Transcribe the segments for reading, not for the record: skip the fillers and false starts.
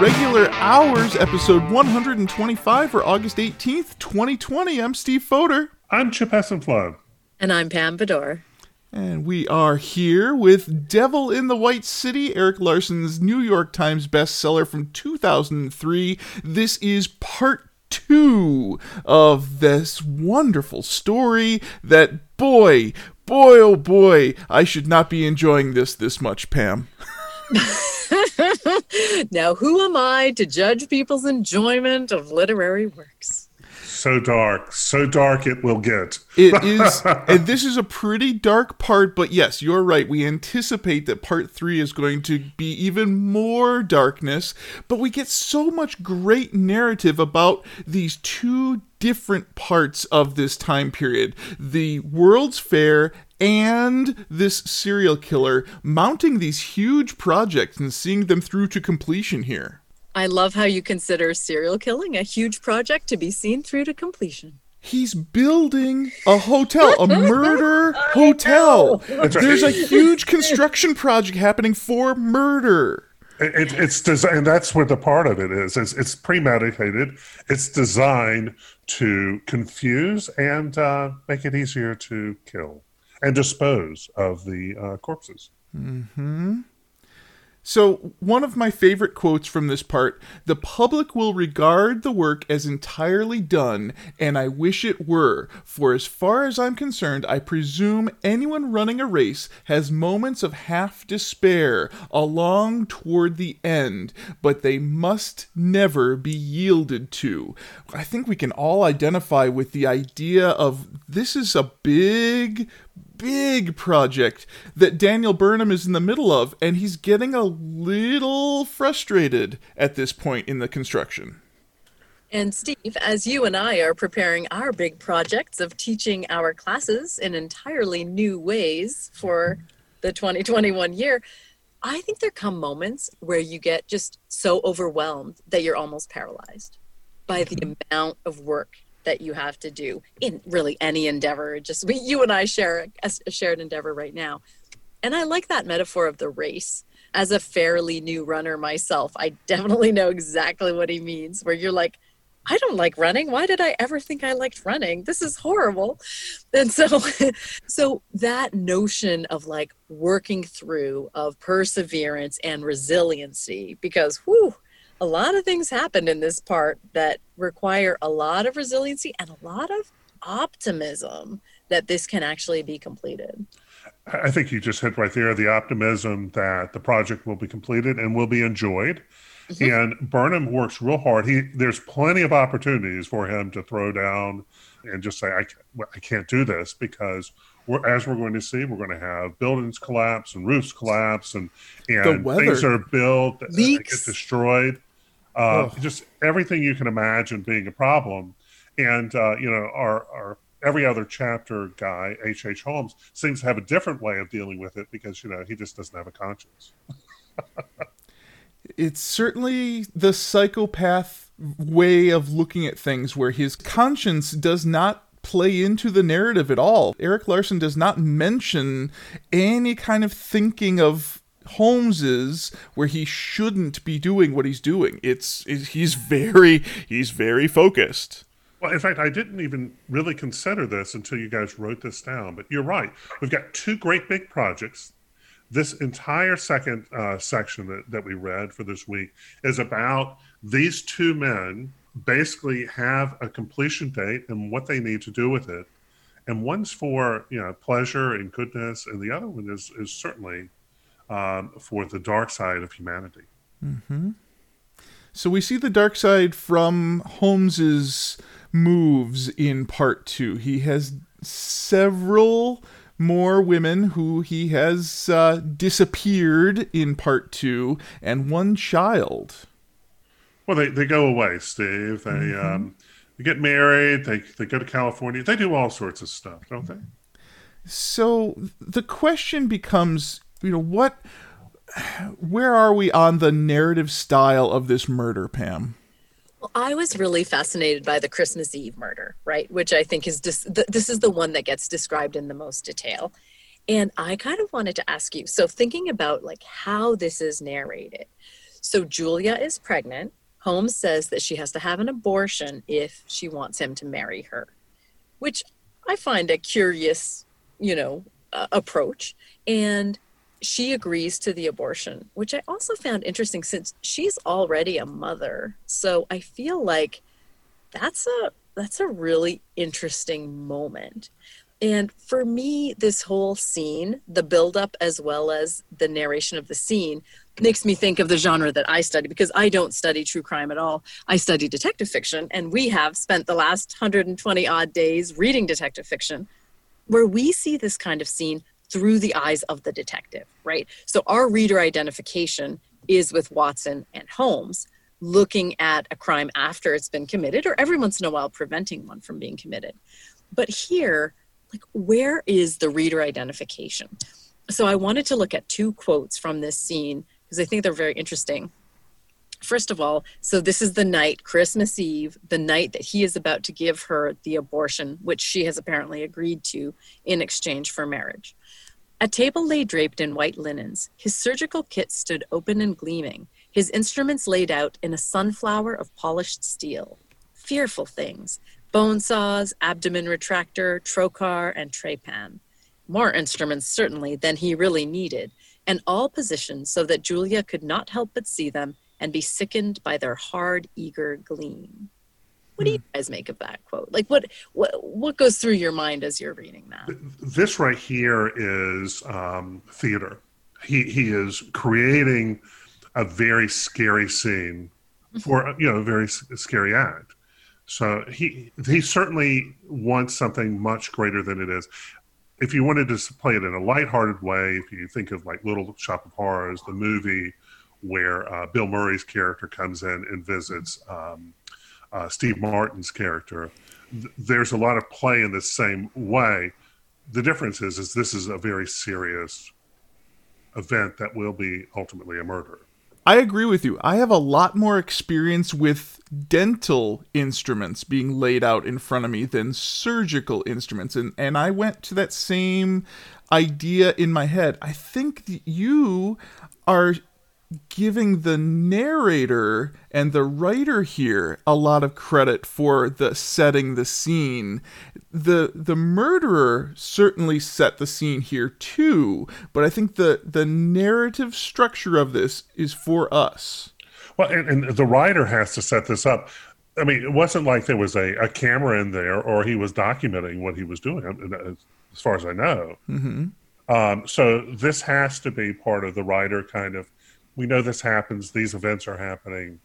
Irregular Hours, episode 125 for August 18th, 2020. I'm Steve Fodor. I'm Chip Hessenflav. And I'm Pam Bedore. And we are here with Devil in the White City, Eric Larson's New York Times bestseller from 2003. This is part two of this wonderful story that, boy, oh boy, I should not be enjoying this much, Pam. Now, who am I to judge people's enjoyment of literary works? So dark it will get. It is, and this is a pretty dark part, but yes, you're right. We anticipate that part three is going to be even more darkness, but we get so much great narrative about these two different parts of this time period. The World's Fair and this serial killer mounting these huge projects and seeing them through to completion here. I love how you consider serial killing a huge project to be seen through to completion. He's building a hotel, a murder hotel. There's a huge construction project happening for murder. It's designed, and that's where the part of it is. It's premeditated. It's designed to confuse and make it easier to kill and dispose of the corpses. Mm-hmm. So one of my favorite quotes from this part, "The public will regard the work as entirely done, and I wish it were. For as far as I'm concerned, I presume anyone running a race has moments of half despair along toward the end, but they must never be yielded to." I think we can all identify with the idea of this is a big project that Daniel Burnham is in the middle of, and he's getting a little frustrated at this point in the construction. And Steve, as you and I are preparing our big projects of teaching our classes in entirely new ways for the 2021 year, I think there come moments where you get just so overwhelmed that you're almost paralyzed by the amount of work that you have to do in really any endeavor. Just you and I share a shared endeavor right now. And I like that metaphor of the race. As a fairly new runner myself, I definitely know exactly what he means, where you're like, I don't like running. Why did I ever think I liked running? This is horrible. And so that notion of like working through, of perseverance and resiliency, because a lot of things happened in this part that require a lot of resiliency and a lot of optimism that this can actually be completed. I think you just hit right there, the optimism that the project will be completed and will be enjoyed. Mm-hmm. And Burnham works real hard. There's plenty of opportunities for him to throw down and just say, I can't do this, because as we're going to see, we're going to have buildings collapse and roofs collapse and things are built, leaks, get destroyed. Just everything you can imagine being a problem. And, our every other chapter guy, H.H. Holmes, seems to have a different way of dealing with it because, he just doesn't have a conscience. It's certainly the psychopath way of looking at things, where his conscience does not play into the narrative at all. Eric Larson does not mention any kind of thinking of Holmes's where he shouldn't be doing what he's doing. He's very focused. Well, in fact, I didn't even really consider this until you guys wrote this down, but you're right. We've got two great big projects. This entire second section that we read for this week is about these two men basically have a completion date and what they need to do with it. And one's for, pleasure and goodness, and the other one is certainly for the dark side of humanity. Mm-hmm. So we see the dark side from Holmes's moves in part two. He has several more women who he has disappeared in part two, and one child. Well, they go away, Steve. They mm-hmm. They get married. They go to California. They do all sorts of stuff, don't they? So the question becomes, where are we on the narrative style of this murder, Pam? Well, I was really fascinated by the Christmas Eve murder, right? Which I think is this is the one that gets described in the most detail. And I kind of wanted to ask you, so thinking about like how this is narrated. So Julia is pregnant. Holmes says that she has to have an abortion if she wants him to marry her, which I find a curious, approach. And she agrees to the abortion, which I also found interesting since she's already a mother. So I feel like that's a really interesting moment. And for me, this whole scene, the buildup as well as the narration of the scene, makes me think of the genre that I study, because I don't study true crime at all. I study detective fiction, and we have spent the last 120 odd days reading detective fiction, where we see this kind of scene through the eyes of the detective, right? So our reader identification is with Watson and Holmes, looking at a crime after it's been committed, or every once in a while preventing one from being committed. But here, where is the reader identification? So I wanted to look at two quotes from this scene because I think they're very interesting. First of all, so this is the night, Christmas Eve, the night that he is about to give her the abortion, which she has apparently agreed to in exchange for marriage. A table lay draped in white linens. His surgical kit stood open and gleaming, his instruments laid out in a sunflower of polished steel. Fearful things, bone saws, abdomen retractor, trocar, and trepan. More instruments, certainly, than he really needed, and all positioned so that Julia could not help but see them and be sickened by their hard, eager gleam. What do you guys make of that quote? What goes through your mind as you're reading that? This right here is theater. He is creating a very scary scene for a very scary act. So he certainly wants something much greater than it is. If you wanted to play it in a lighthearted way, if you think of Little Shop of Horrors, the movie where Bill Murray's character comes in and visits Steve Martin's character, there's a lot of play in the same way. The difference is this is a very serious event that will be ultimately a murder. I agree with you. I have a lot more experience with dental instruments being laid out in front of me than surgical instruments. And I went to that same idea in my head. I think that you are giving the narrator and the writer here a lot of credit for the setting the scene. The murderer certainly set the scene here too, but I think the narrative structure of this is for us. Well, and the writer has to set this up. I mean, it wasn't like there was a camera in there or he was documenting what he was doing, as far as I know. Mm-hmm. So this has to be part of the writer kind of, we know this happens, these events are happening,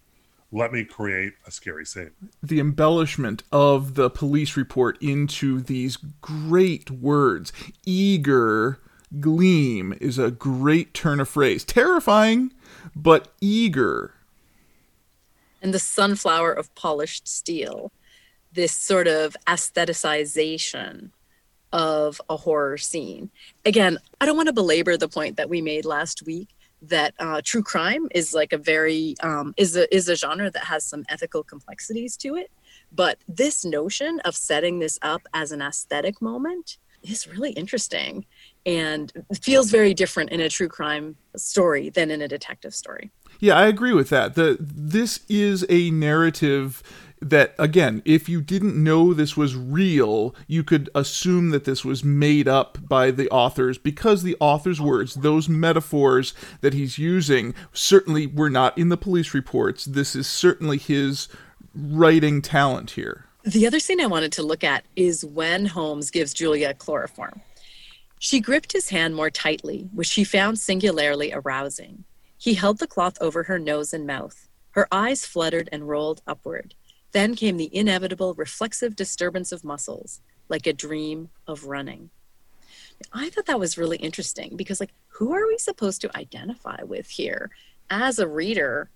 let me create a scary scene. The embellishment of the police report into these great words, eager gleam, is a great turn of phrase. Terrifying, but eager. And the sunflower of polished steel, this sort of aestheticization of a horror scene. Again, I don't want to belabor the point that we made last week, that true crime is a very is a genre that has some ethical complexities to it, but this notion of setting this up as an aesthetic moment is really interesting and feels very different in a true crime story than in a detective story. Yeah, I agree with that. This is a narrative that, again, if you didn't know this was real, you could assume that this was made up by the authors, because the author's words, those metaphors that he's using, certainly were not in the police reports. This is certainly his writing talent here. The other scene I wanted to look at is when Holmes gives Julia chloroform. She gripped his hand more tightly, which she found singularly arousing. He held the cloth over her nose and mouth. Her eyes fluttered and rolled upward. Then came the inevitable reflexive disturbance of muscles, like a dream of running. I thought that was really interesting because, who are we supposed to identify with here? As a reader,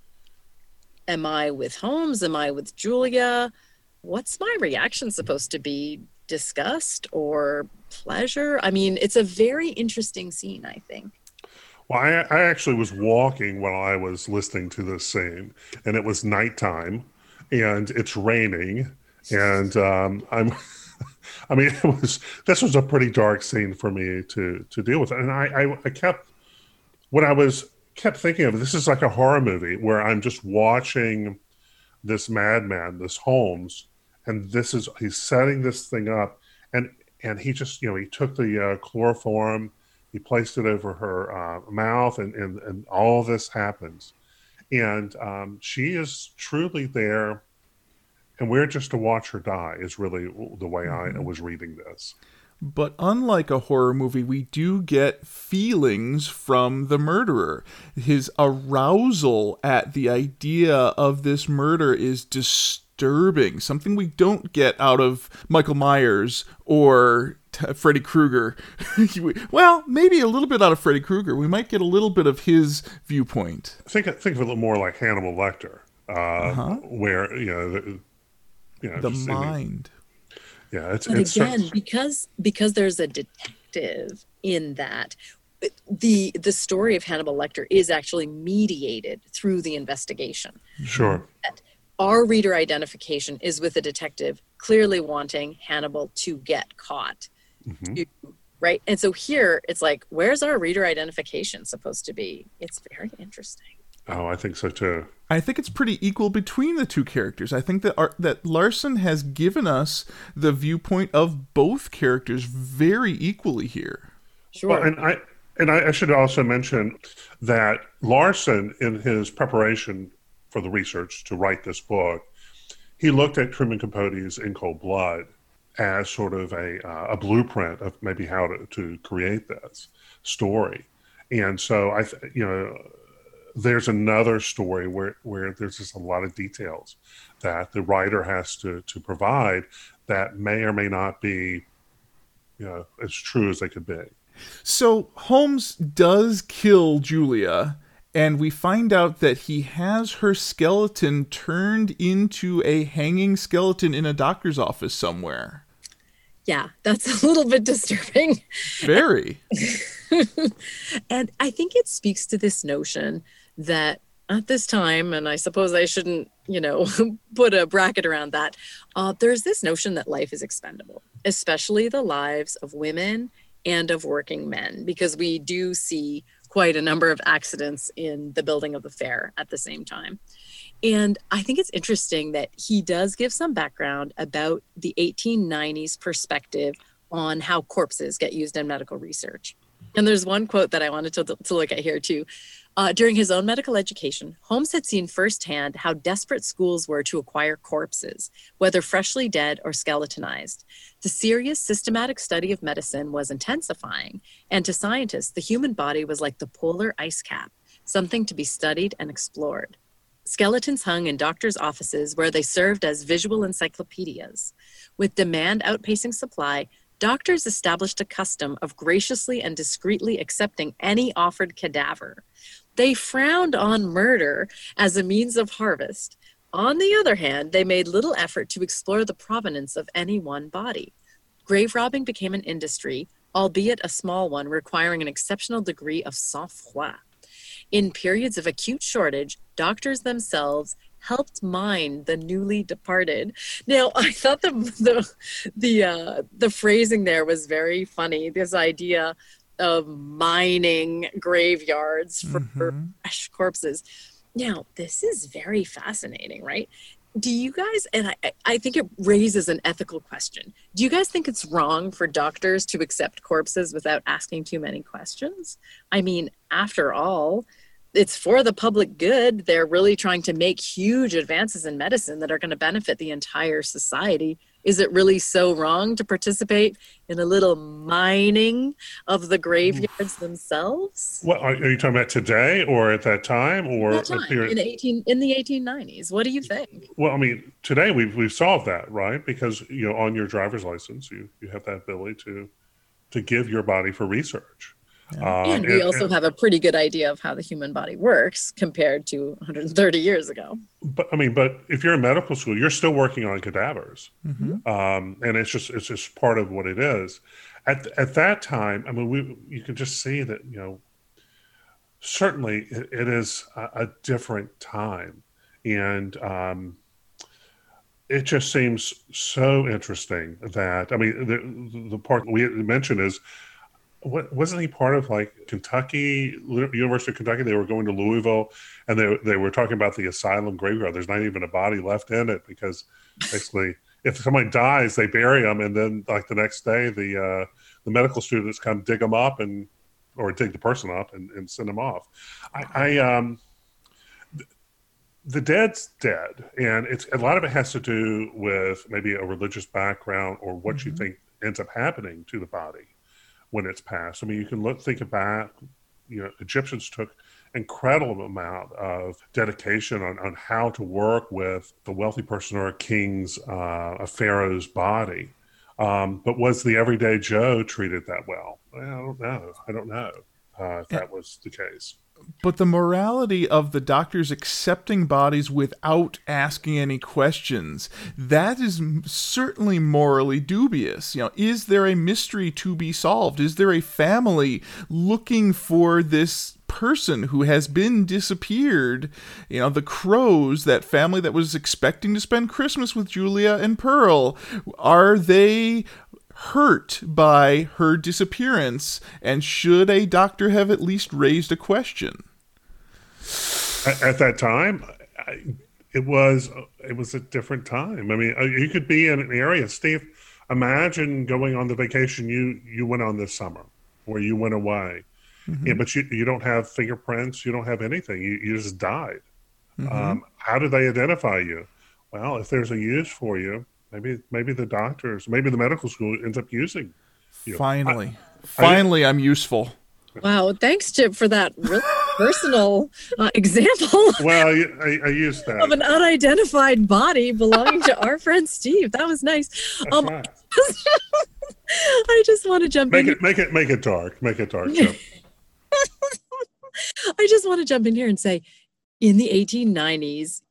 am I with Holmes? Am I with Julia? What's my reaction supposed to be? Disgust or pleasure? I mean, it's a very interesting scene, I think. Well, I actually was walking while I was listening to this scene, and it was nighttime. And it's raining, and this was a pretty dark scene for me to deal with. And I kept, when I was kept thinking of this is like a horror movie where I'm just watching this madman, this Holmes, and this is, he's setting this thing up, and he just, you know, he took the chloroform, he placed it over her mouth, and all this happens. And she is truly there, and we're just to watch her die is really the way I was reading this. But unlike a horror movie, we do get feelings from the murderer. His arousal at the idea of this murder is disturbing, something we don't get out of Michael Myers or Freddy Krueger. Well, maybe a little bit out of Freddy Krueger. We might get a little bit of his viewpoint. Think of it a little more like Hannibal Lecter, where, you know, the mind. Yeah, it's again, because there's a detective in that, the story of Hannibal Lecter is actually mediated through the investigation. Sure. Our reader identification is with a detective clearly wanting Hannibal to get caught, right? And so here it's like, where's our reader identification supposed to be? It's very interesting. Oh, I think so too. I think it's pretty equal between the two characters. I think that that Larson has given us the viewpoint of both characters very equally here. Sure. Well, and I should also mention that Larson, in his preparation for the research to write this book, he looked at Truman Capote's In Cold Blood as sort of a blueprint of maybe how to create this story. And so there's another story where there's just a lot of details that the writer has to provide that may or may not be, you know, as true as they could be. So Holmes does kill Julia, and we find out that he has her skeleton turned into a hanging skeleton in a doctor's office somewhere. Yeah, that's a little bit disturbing. Very. And I think it speaks to this notion that at this time, and I suppose I shouldn't, put a bracket around that, there's this notion that life is expendable, especially the lives of women and of working men, because we do see quite a number of accidents in the building of the fair at the same time. And I think it's interesting that he does give some background about the 1890s perspective on how corpses get used in medical research. And there's one quote that I wanted to look at here too. During his own medical education, Holmes had seen firsthand how desperate schools were to acquire corpses, whether freshly dead or skeletonized. The serious, systematic study of medicine was intensifying, and to scientists, the human body was like the polar ice cap, something to be studied and explored. Skeletons hung in doctors' offices where they served as visual encyclopedias. With demand outpacing supply, doctors established a custom of graciously and discreetly accepting any offered cadaver. They frowned on murder as a means of harvest. On the other hand, they made little effort to explore the provenance of any one body. Grave robbing became an industry, albeit a small one, requiring an exceptional degree of sang-froid. In periods of acute shortage, doctors themselves helped mine the newly departed. Now, I thought the phrasing there was very funny. This idea of mining graveyards for fresh corpses. Now, this is very fascinating, right? Do you guys, and I think it raises an ethical question. Do you guys think it's wrong for doctors to accept corpses without asking too many questions? I mean, after all, it's for the public good. They're really trying to make huge advances in medicine that are going to benefit the entire society. Is it really so wrong to participate in a little mining of the graveyards themselves? Well, are you talking about today or at that time? Or that time, in the 1890s. What do you think? Well, I mean, today we've solved that, right? Because, on your driver's license, you have that ability to give your body for research. And we also have a pretty good idea of how the human body works compared to 130 years ago. But if you're in medical school, you're still working on cadavers, and it's just part of what it is. At that time, you can just see that certainly it is a different time, and it just seems so interesting that the part we mentioned is. Wasn't he part of like Kentucky, University of Kentucky? They were going to Louisville, and they were talking about the asylum graveyard. There's not even a body left in it because basically, if somebody dies, they bury them, and then like the next day, the medical students come dig them up or dig the person up and send them off. The dead's dead, and it's a lot of it has to do with maybe a religious background or what you think ends up happening to the body when it's passed. I mean, you can think about, you know, Egyptians took incredible amount of dedication on how to work with the wealthy person or a king's, a pharaoh's body. But was the everyday Joe treated that well? I don't know if that was the case. But the morality of the doctors accepting bodies without asking any questions, that is certainly morally dubious. You know, is there a mystery to be solved? Is there a family looking for this person who has been disappeared? You know, the Crows, that family that was expecting to spend Christmas with Julia and Pearl, are they hurt by her disappearance, and should a doctor have at least raised a question? At that time, it was a different time. I mean, you could be in an area, Steve. Imagine going on the vacation you went on this summer, where you went away, yeah, but you don't have fingerprints, you don't have anything. You just died. How do they identify you? Well, if there's a use for you. Maybe the doctors, maybe the medical school ends up using you. Finally, I'm useful. Wow, thanks, Chip, for that really personal example. Well, I used that. Of an unidentified body belonging to our friend Steve. That was nice. Right. I just want to jump in. Make it dark. Chip. I just want to jump in here and say, in the 1890s,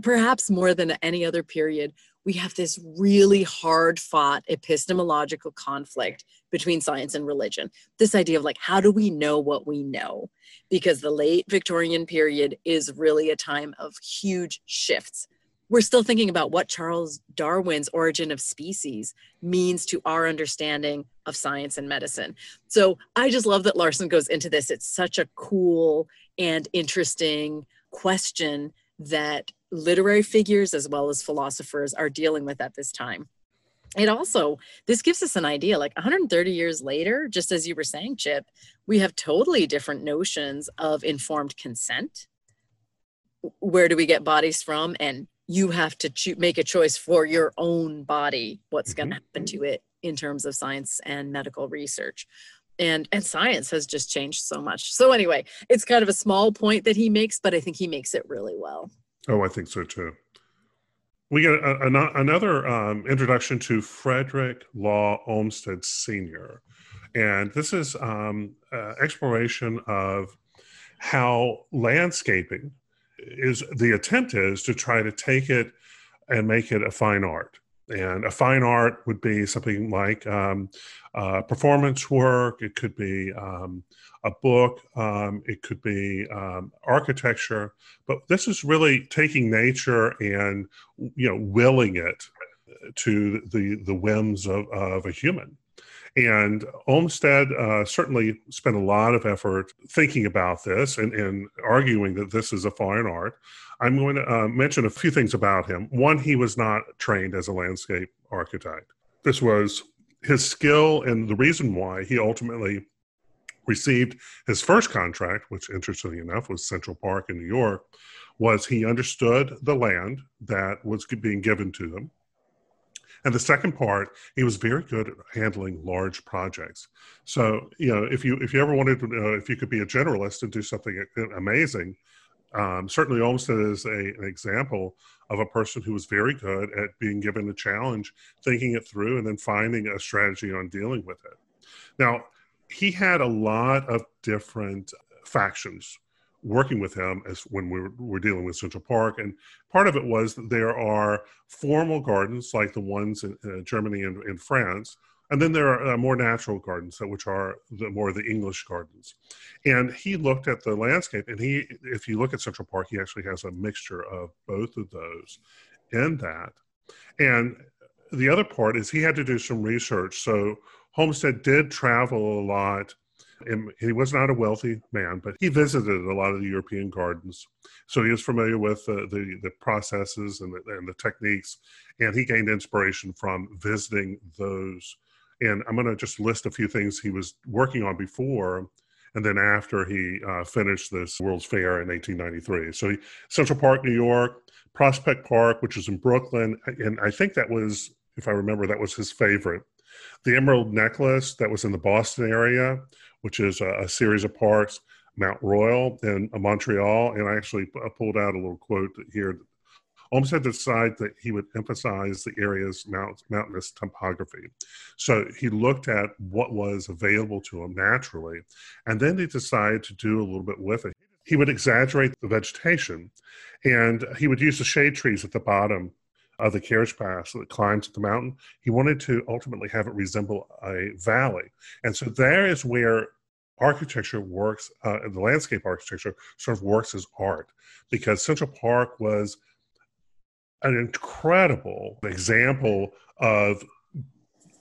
perhaps more than any other period, we have this really hard-fought epistemological conflict between science and religion. This idea of like, how do we know what we know? Because the late Victorian period is really a time of huge shifts. We're still thinking about what Charles Darwin's Origin of Species means to our understanding of science and medicine. So I just love that Larson goes into this. It's such a cool and interesting question that literary figures as well as philosophers are dealing with at this time. It also, this gives us an idea, like 130 years later, just as you were saying, Chip, we have totally different notions of informed consent. Where do we get bodies from? And you have to make a choice for your own body, what's going to happen to it in terms of science and medical research. And science has just changed so much. So anyway, it's kind of a small point that he makes, but I think he makes it really well. Oh, I think so too. We get another introduction to Frederick Law Olmsted Sr. And this is exploration of how landscaping is, the attempt is to try to take it and make it a fine art. And a fine art would be something like performance work. It could be a book. It could be architecture. But this is really taking nature and, you know, willing it to the whims of a human. And Olmsted certainly spent a lot of effort thinking about this and arguing that this is a fine art. I'm going to mention a few things about him. One, he was not trained as a landscape architect. This was his skill and the reason why he ultimately received his first contract, which interestingly enough was Central Park in New York, was he understood the land that was being given to him. And the second part, he was very good at handling large projects. So, you know, if you ever wanted to know if you could be a generalist and do something amazing, certainly Olmsted is an example of a person who was very good at being given a challenge, thinking it through, and then finding a strategy on dealing with it. Now, he had a lot of different factions working with him as when we're dealing with Central Park. And part of it was that there are formal gardens like the ones in Germany and in France. And then there are more natural gardens, which are the English gardens. And he looked at the landscape, and if you look at Central Park, he actually has a mixture of both of those in that. And the other part is he had to do some research. So Homestead did travel a lot and he was not a wealthy man, but he visited a lot of the European gardens. So he was familiar with the processes and the techniques, and he gained inspiration from visiting those. And I'm going to just list a few things he was working on before and then after he finished this World's Fair in 1893. So Central Park, New York, Prospect Park, which is in Brooklyn, and I think that was, if I remember, that was his favorite. The Emerald Necklace, that was in the Boston area, which is a series of parks, Mount Royal and Montreal. And I actually pulled out a little quote here. Olmsted decided that he would emphasize the area's mountainous topography. So he looked at what was available to him naturally, and then he decided to do a little bit with it. He would exaggerate the vegetation, and he would use the shade trees at the bottom of the carriage path that climbs the mountain. He wanted to ultimately have it resemble a valley. And so there is where architecture works, the landscape architecture sort of works as art, because Central Park was an incredible example of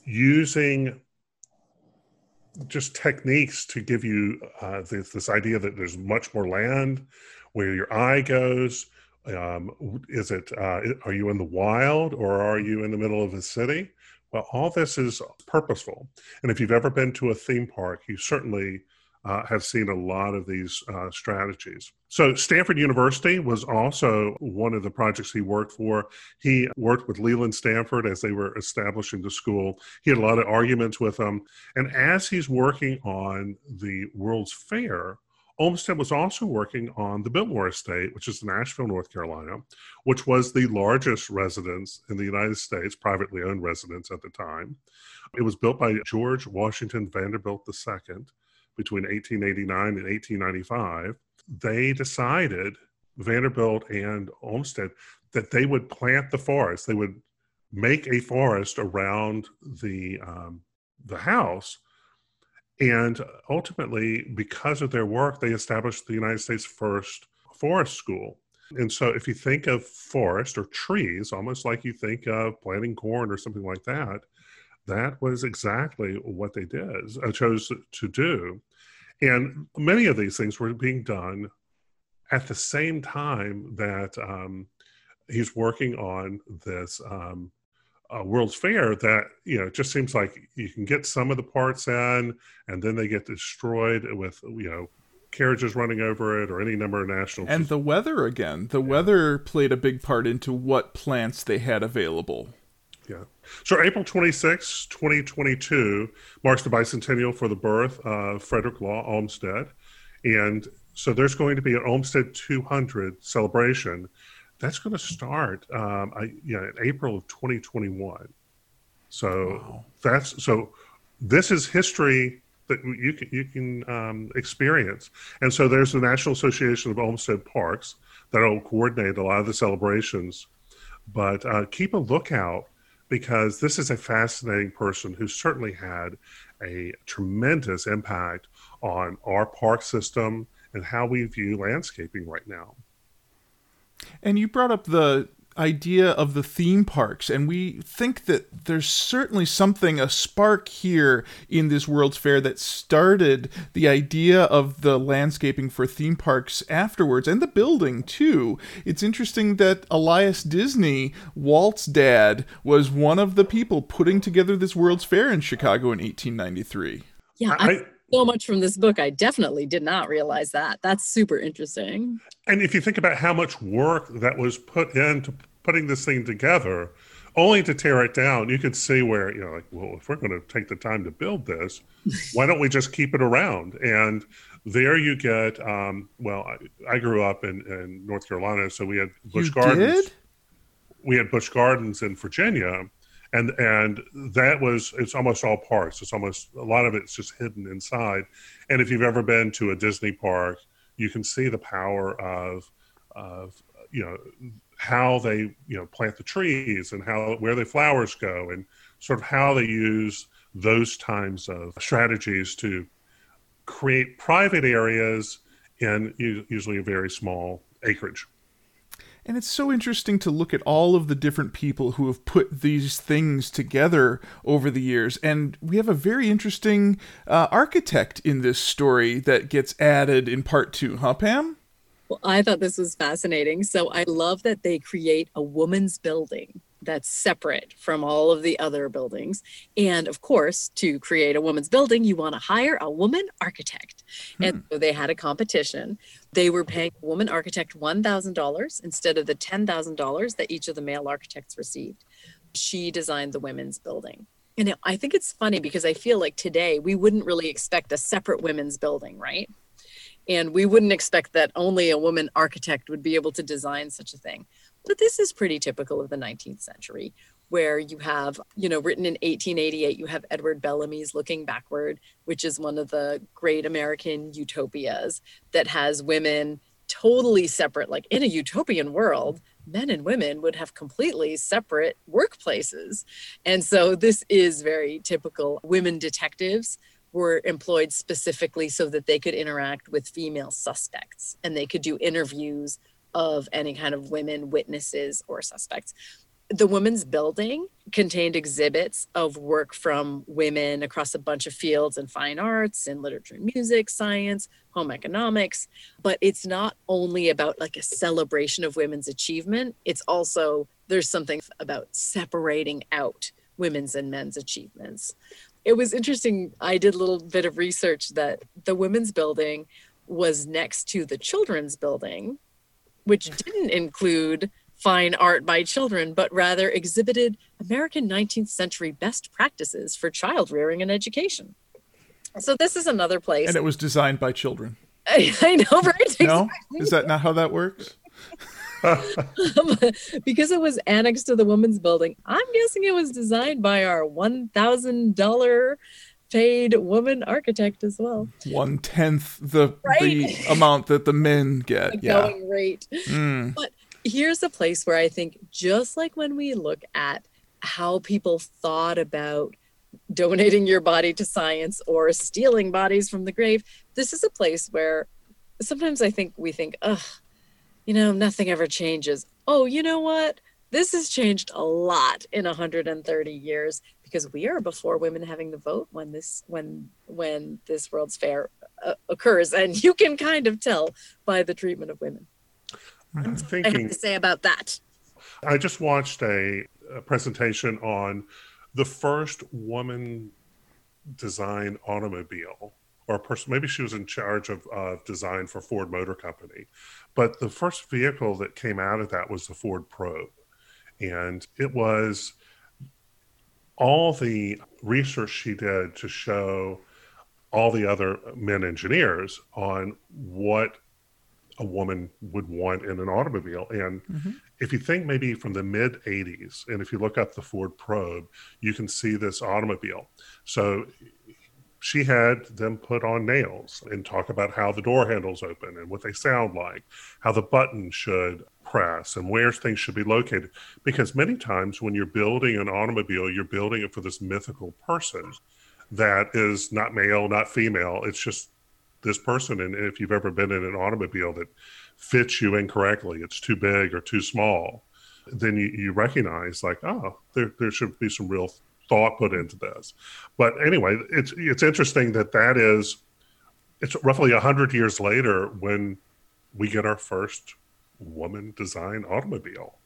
using just techniques to give you this idea that there's much more land, where your eye goes. Are you in the wild, or are you in the middle of a city? Well, all this is purposeful. And if you've ever been to a theme park, you certainly have seen a lot of these strategies. So Stanford University was also one of the projects he worked for. He worked with Leland Stanford as they were establishing the school. He had a lot of arguments with them. And as he's working on the World's Fair, Olmsted was also working on the Biltmore Estate, which is in Asheville, North Carolina, which was the largest residence in the United States, privately owned residence at the time. It was built by George Washington Vanderbilt II between 1889 and 1895. They decided, Vanderbilt and Olmsted, that they would plant the forest. They would make a forest around the house. And ultimately, because of their work, they established the United States' first forest school. And so if you think of forest or trees, almost like you think of planting corn or something like that, that was exactly what they did, chose to do. And many of these things were being done at the same time that he's working on this World's Fair, that, you know, it just seems like you can get some of the parts in and then they get destroyed with, you know, carriages running over it or any number of national. And the weather again. The weather played a big part into what plants they had available. Yeah. So April 26, 2022 marks the bicentennial for the birth of Frederick Law Olmsted. And so there's going to be an Olmsted 200 celebration. That's going to start in April of 2021. So wow. This is history that you can experience. And so there's the National Association of Olmsted Parks that'll coordinate a lot of the celebrations. But keep a lookout, because this is a fascinating person who certainly had a tremendous impact on our park system and how we view landscaping right now. And you brought up the idea of the theme parks, and we think that there's certainly a spark here in this World's Fair that started the idea of the landscaping for theme parks afterwards, and the building too. It's interesting that Elias Disney, Walt's dad, was one of the people putting together this World's Fair in Chicago in 1893. Yeah, so much from this book, I definitely did not realize that. That's super interesting. And if you think about how much work that was put into putting this thing together, only to tear it down, you could see where, you know, like, well, if we're going to take the time to build this, why don't we just keep it around? And there you get, I grew up in North Carolina, so we had Busch Gardens. Did? We had Busch Gardens in Virginia. And that was, it's almost all parks. It's almost, a lot of it's just hidden inside. And if you've ever been to a Disney park, you can see the power of you know, how they, you know, plant the trees and how, where the flowers go, and sort of how they use those kinds of strategies to create private areas in usually a very small acreage. And it's so interesting to look at all of the different people who have put these things together over the years. And we have a very interesting architect in this story that gets added in part two, huh, Pam? Well, I thought this was fascinating. So I love that they create a woman's building that's separate from all of the other buildings. And of course, to create a woman's building, you want to hire a woman architect. And so they had a competition. They were paying a woman architect $1,000 instead of the $10,000 that each of the male architects received. She designed the women's building. And I think it's funny because I feel like today we wouldn't really expect a separate women's building, right? And we wouldn't expect that only a woman architect would be able to design such a thing. But this is pretty typical of the 19th century, where you have, written in 1888, you have Edward Bellamy's Looking Backward, which is one of the great American utopias that has women totally separate. Like in a utopian world, men and women would have completely separate workplaces. And so this is very typical. Women detectives were employed specifically so that they could interact with female suspects and they could do interviews of any kind of women witnesses or suspects. The women's building contained exhibits of work from women across a bunch of fields in fine arts, in literature and music, science, home economics. But it's not only about like a celebration of women's achievement. It's also, there's something about separating out women's and men's achievements. It was interesting. I did a little bit of research that the women's building was next to the children's building, which didn't include fine art by children, but rather exhibited American 19th century best practices for child rearing and education. So this is another place. And it was designed by children. I know, right? No? Exactly. Is that not how that works? Because it was annexed to the women's building, I'm guessing it was designed by our $1,000 paid woman architect as well. 1/10 the amount that the men get. Going rate. But here's a place where I think, just like when we look at how people thought about donating your body to science or stealing bodies from the grave, this is a place where sometimes I think we think, nothing ever changes. Oh, you know what? This has changed a lot in 130 years because we are before women having the vote when this World's Fair occurs. And you can kind of tell by the treatment of women. That's what I have to say about that. I just watched a presentation on the first woman design automobile. Or a person, maybe she was in charge of design for Ford Motor Company. But the first vehicle that came out of that was the Ford Probe. And it was all the research she did to show all the other men engineers on what a woman would want in an automobile. And if you think maybe from the mid 80s, and if you look up the Ford Probe, you can see this automobile. So she had them put on nails and talk about how the door handles open and what they sound like, how the button should press and where things should be located. Because many times when you're building an automobile, you're building it for this mythical person that is not male, not female. It's just this person. And if you've ever been in an automobile that fits you incorrectly, it's too big or too small, then you recognize like, oh, there should be some real thought put into this. But anyway, it's interesting that it's roughly 100 years later when we get our first woman design automobile.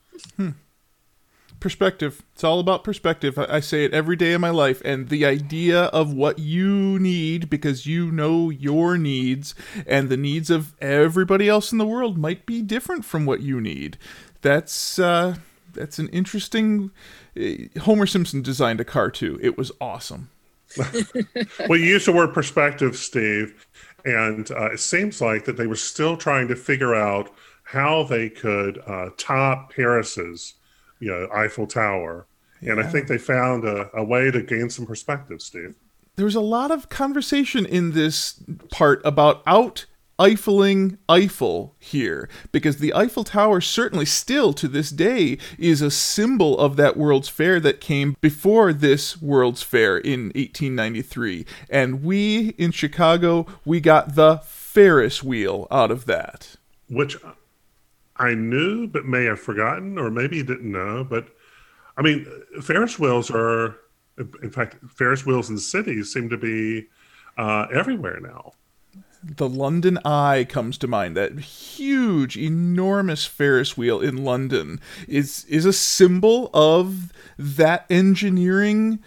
Perspective. It's all about perspective. I say it every day of my life. And the idea of what you need, because you know your needs and the needs of everybody else in the world might be different from what you need. That's an interesting. Homer Simpson designed a car too. It was awesome. Well, you used the word perspective, Steve, and it seems like that they were still trying to figure out how they could top Paris's, Eiffel Tower. Yeah. And I think they found a way to gain some perspective, Steve. There was a lot of conversation in this part about Eiffeling Eiffel here, because the Eiffel Tower certainly still to this day is a symbol of that World's Fair that came before this World's Fair in 1893. And we in Chicago, we got the Ferris wheel out of that. Which I knew, but may have forgotten, or maybe didn't know. But I mean, Ferris wheels are, in fact, Ferris wheels in cities seem to be everywhere now. The London Eye comes to mind. That huge, enormous Ferris wheel in London is a symbol of that engineering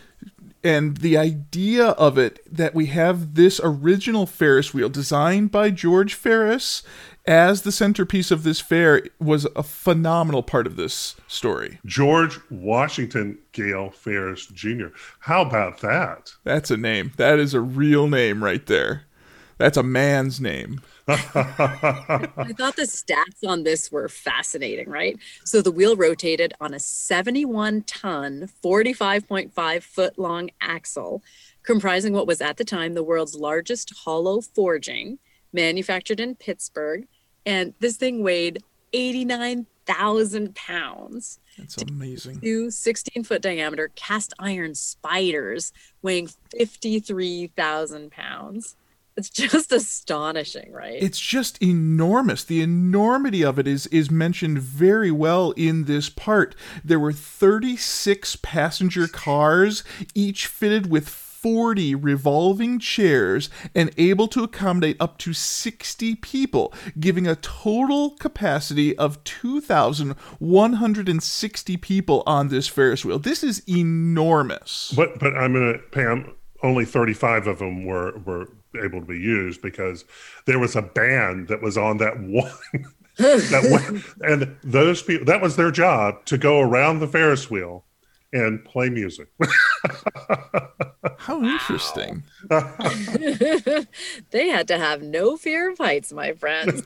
and the idea of it, that we have this original Ferris wheel designed by George Ferris as the centerpiece of this fair was a phenomenal part of this story. George Washington Gale Ferris Jr. How about that? That's a name. That is a real name right there. That's a man's name. I thought the stats on this were fascinating, right? So the wheel rotated on a 71-ton, 45.5-foot-long axle, comprising what was at the time the world's largest hollow forging, manufactured in Pittsburgh. And this thing weighed 89,000 pounds. That's amazing. Two 16-foot diameter cast iron spiders weighing 53,000 pounds. It's just astonishing, right? It's just enormous. The enormity of it is mentioned very well in this part. There were 36 passenger cars, each fitted with 40 revolving chairs and able to accommodate up to 60 people, giving a total capacity of 2,160 people on this Ferris wheel. This is enormous. But I'm going to, Pam, only 35 of them were able to be used, because there was a band that was on that one and those people, that was their job, to go around the Ferris wheel and play music. How interesting. They had to have no fear of heights, my friends.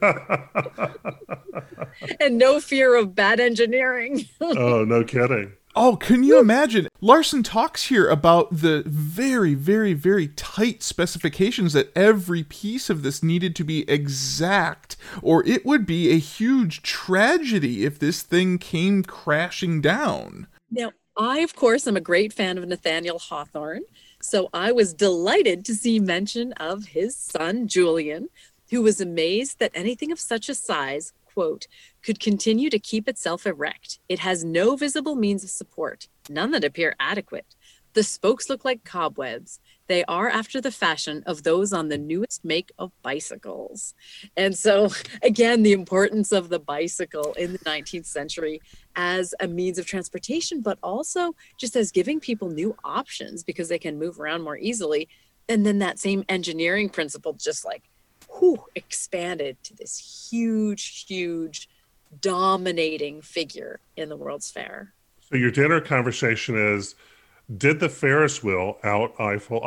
And no fear of bad engineering. Oh, no kidding. Oh, can you imagine? Larson talks here about the very, very, very tight specifications that every piece of this needed to be exact, or it would be a huge tragedy if this thing came crashing down. Now, I, of course, am a great fan of Nathaniel Hawthorne, so I was delighted to see mention of his son, Julian, who was amazed that anything of such a size, quote, could continue to keep itself erect. It has no visible means of support, none that appear adequate. The spokes look like cobwebs. They are after the fashion of those on the newest make of bicycles. And so, again, the importance of the bicycle in the 19th century as a means of transportation, but also just as giving people new options because they can move around more easily. And then that same engineering principle, just like, expanded to this huge, huge, dominating figure in the World's Fair. So your dinner conversation is, did the Ferris wheel out Eiffel?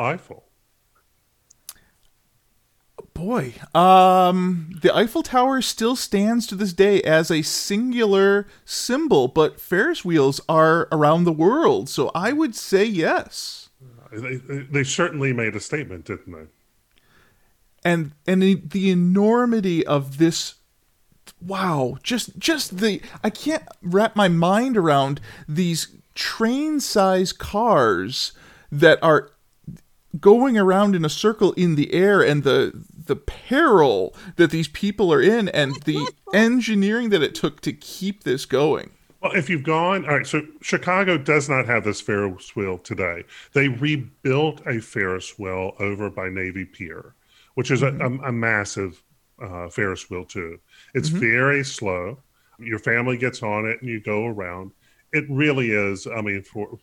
Boy, the Eiffel Tower still stands to this day as a singular symbol, but Ferris wheels are around the world, so I would say yes. They certainly made a statement, didn't they? And the enormity of this, wow, just I can't wrap my mind around these train-sized cars that are going around in a circle in the air, and the peril that these people are in, and the engineering that it took to keep this going. Well, if you've gone, all right, so Chicago does not have this Ferris wheel today. They rebuilt a Ferris wheel over by Navy Pier, which is a massive Ferris wheel too. It's very slow. Your family gets on it and you go around. It really is. I mean, for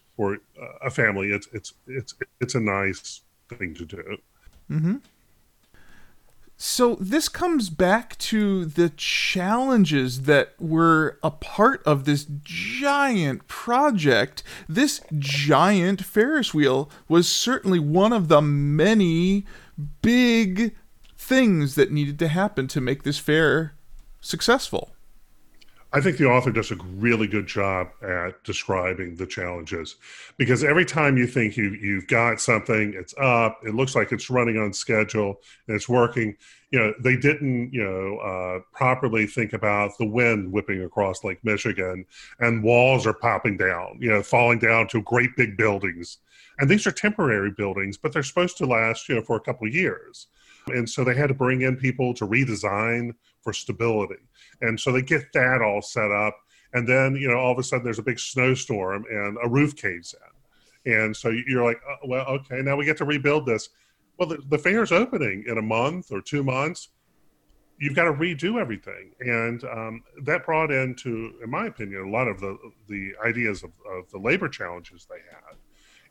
a family, it's a nice thing to do. Mm-hmm. So this comes back to the challenges that were a part of this giant project. This giant Ferris wheel was certainly one of the many big things that needed to happen to make this fair successful. I think the author does a really good job at describing the challenges, because every time you think you've got something, it's up, it looks like it's running on schedule and it's working. You know, they didn't, properly think about the wind whipping across Lake Michigan, and walls are popping down, falling down to great big buildings. And these are temporary buildings, but they're supposed to last, for a couple of years. And so they had to bring in people to redesign for stability. And so they get that all set up. And then, you know, all of a sudden there's a big snowstorm and a roof caves in. And so you're like, oh, well, okay, now we get to rebuild this. Well, the fair's opening in a month or 2 months. You've got to redo everything. And that brought into, in my opinion, a lot of the ideas of the labor challenges they had.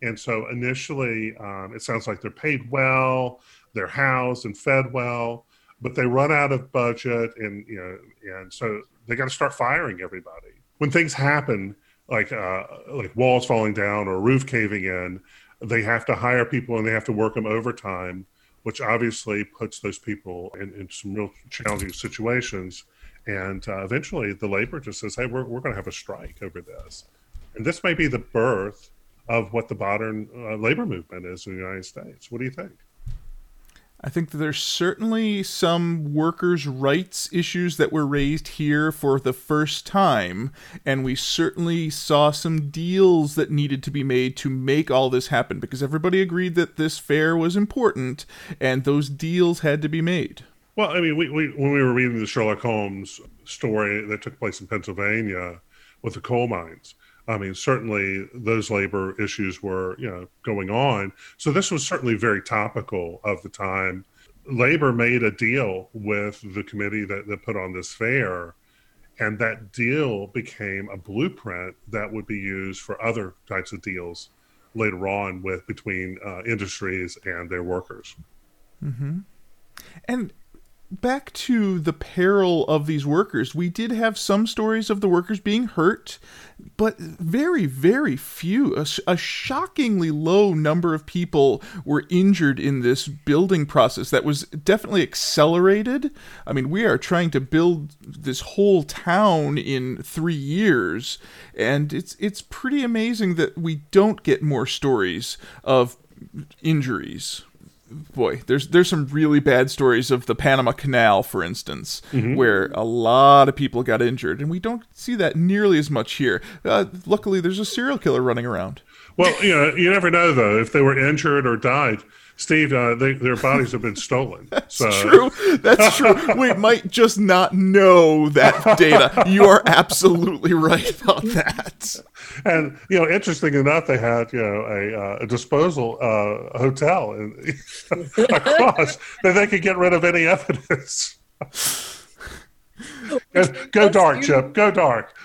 And so initially, it sounds like they're paid well, they're housed and fed well, but they run out of budget, and you know, and so they got to start firing everybody. When things happen, like walls falling down or roof caving in, they have to hire people and they have to work them overtime, which obviously puts those people in some real challenging situations. And eventually, the labor just says, "Hey, we're going to have a strike over this," and this may be the birth of what the modern labor movement is in the United States. What do you think? I think that there's certainly some workers' rights issues that were raised here for the first time, and we certainly saw some deals that needed to be made to make all this happen, because everybody agreed that this fair was important, and those deals had to be made. Well, I mean, we when we were reading the Sherlock Holmes story that took place in Pennsylvania with the coal mines, I mean, certainly those labor issues were, you know, going on. So this was certainly very topical of the time. Labor made a deal with the committee that put on this fair, and that deal became a blueprint that would be used for other types of deals later on between industries and their workers. Mm-hmm. And back to the peril of these workers, we did have some stories of the workers being hurt, but very, very few. A shockingly low number of people were injured in this building process that was definitely accelerated. I mean, we are trying to build this whole town in 3 years, and it's pretty amazing that we don't get more stories of injuries. Boy, there's some really bad stories of the Panama Canal, for instance, mm-hmm. where a lot of people got injured, and we don't see that nearly as much here. Luckily, there's a serial killer running around. Well, you know, you never know, though, if they were injured or died. Steve, their bodies have been stolen. That's true. That's true. We might just not know that data. You are absolutely right about that. And, you know, interesting enough, they had, you know, a disposal hotel across that they could get rid of any evidence. Go dark, Chip. Go dark.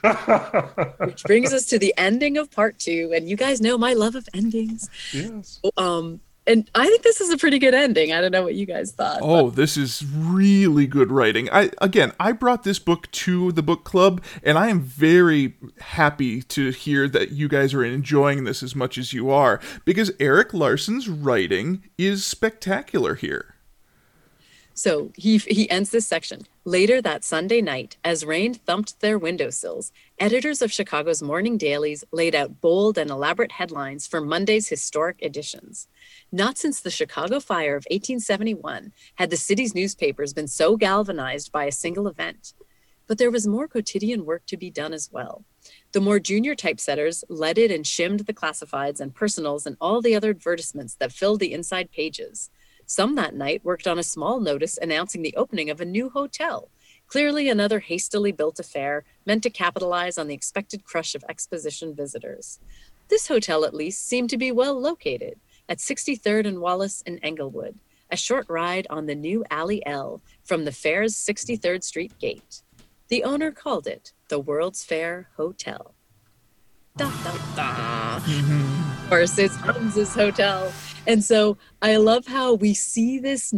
Which brings us to the ending of part 2. And you guys know my love of endings. Yes. And I think this is a pretty good ending. I don't know what you guys thought. Oh, but this is really good writing. I brought this book to the book club, and I am very happy to hear that you guys are enjoying this as much as you are, because Eric Larson's writing is spectacular here. So he ends this section. Later that Sunday night, as rain thumped their windowsills, editors of Chicago's morning dailies laid out bold and elaborate headlines for Monday's historic editions. Not since the Chicago Fire of 1871 had the city's newspapers been so galvanized by a single event. But there was more quotidian work to be done as well. The more junior typesetters leaded and shimmed the classifieds and personals and all the other advertisements that filled the inside pages. Some that night worked on a small notice announcing the opening of a new hotel, clearly another hastily built affair meant to capitalize on the expected crush of exposition visitors. This hotel, at least, seemed to be well located at 63rd and Wallace in Englewood, a short ride on the new Alley L from the fair's 63rd Street gate. The owner called it the World's Fair Hotel. Da, da, da. Of course, it's Holmes's hotel. And so I love how we see this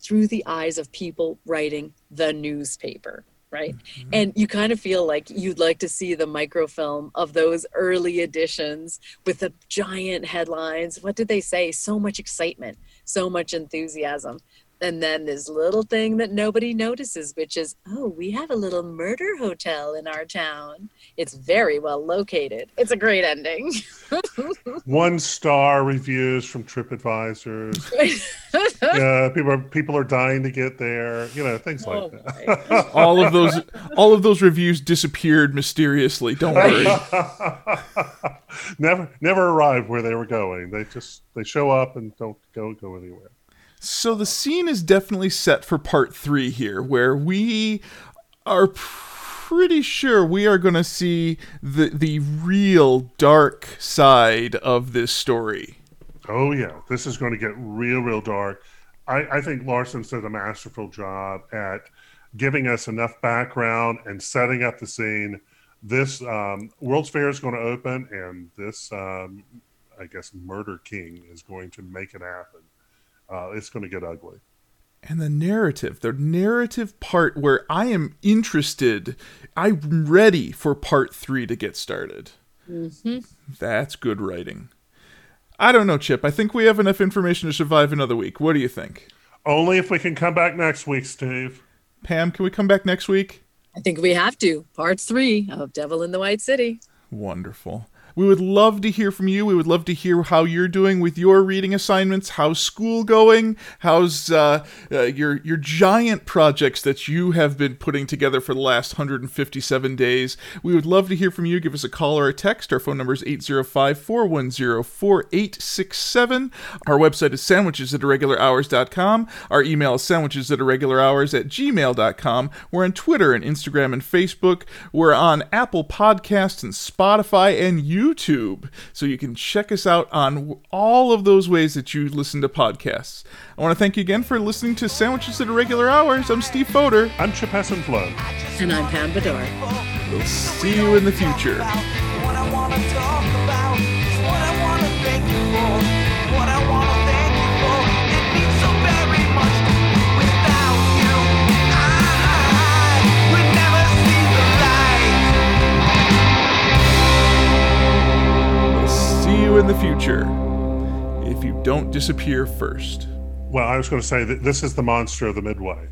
through the eyes of people writing the newspaper, right? Mm-hmm. And you kind of feel like you'd like to see the microfilm of those early editions with the giant headlines. What did they say? So much excitement, so much enthusiasm. And then this little thing that nobody notices, which is, oh, we have a little murder hotel in our town. It's very well located. It's a great ending. 1-star reviews from TripAdvisor. Yeah, people are dying to get there. You know, things like that. all of those reviews disappeared mysteriously. Don't worry. Never arrived where they were going. They show up and don't go anywhere. So the scene is definitely set for part 3 here, where we are pretty sure we are going to see the real dark side of this story. Oh, yeah. This is going to get real, real dark. I think Larson's did a masterful job at giving us enough background and setting up the scene. This World's Fair is going to open, and this, I guess, Murder King is going to make it happen. It's going to get ugly. And the narrative part where I am interested, I'm ready for part 3 to get started. Mm-hmm. That's good writing. I don't know, Chip. I think we have enough information to survive another week. What do you think? Only if we can come back next week, Steve. Pam, can we come back next week? I think we have to. Part 3 of Devil in the White City. Wonderful. We would love to hear from you. We would love to hear how you're doing with your reading assignments. How's school going? How's your giant projects that you have been putting together for the last 157 days? We would love to hear from you. Give us a call or a text. Our phone number is 805-410-4867. Our website is sandwichesatirregularhours.com. Our email is sandwichesatirregularhours@gmail.com. We're on Twitter and Instagram and Facebook. We're on Apple Podcasts and Spotify and YouTube, so you can check us out on all of those ways that you listen to podcasts. I want to thank you again for listening to Sandwiches at Irregular Hours. I'm Steve Fodor. I'm Chip Hassenflow. And I'm Pam Bedore. We'll see you in the future. What I want to talk about is what I want to thank you for. What I want to thank you for. It means so very much to me. Without you, I would never see the See you in the future if you don't disappear first. Well, I was going to say that this is the monster of the Midway.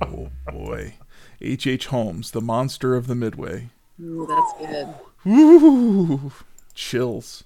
Oh boy. H.H. Holmes, the monster of the Midway. Ooh, that's good. Ooh, chills.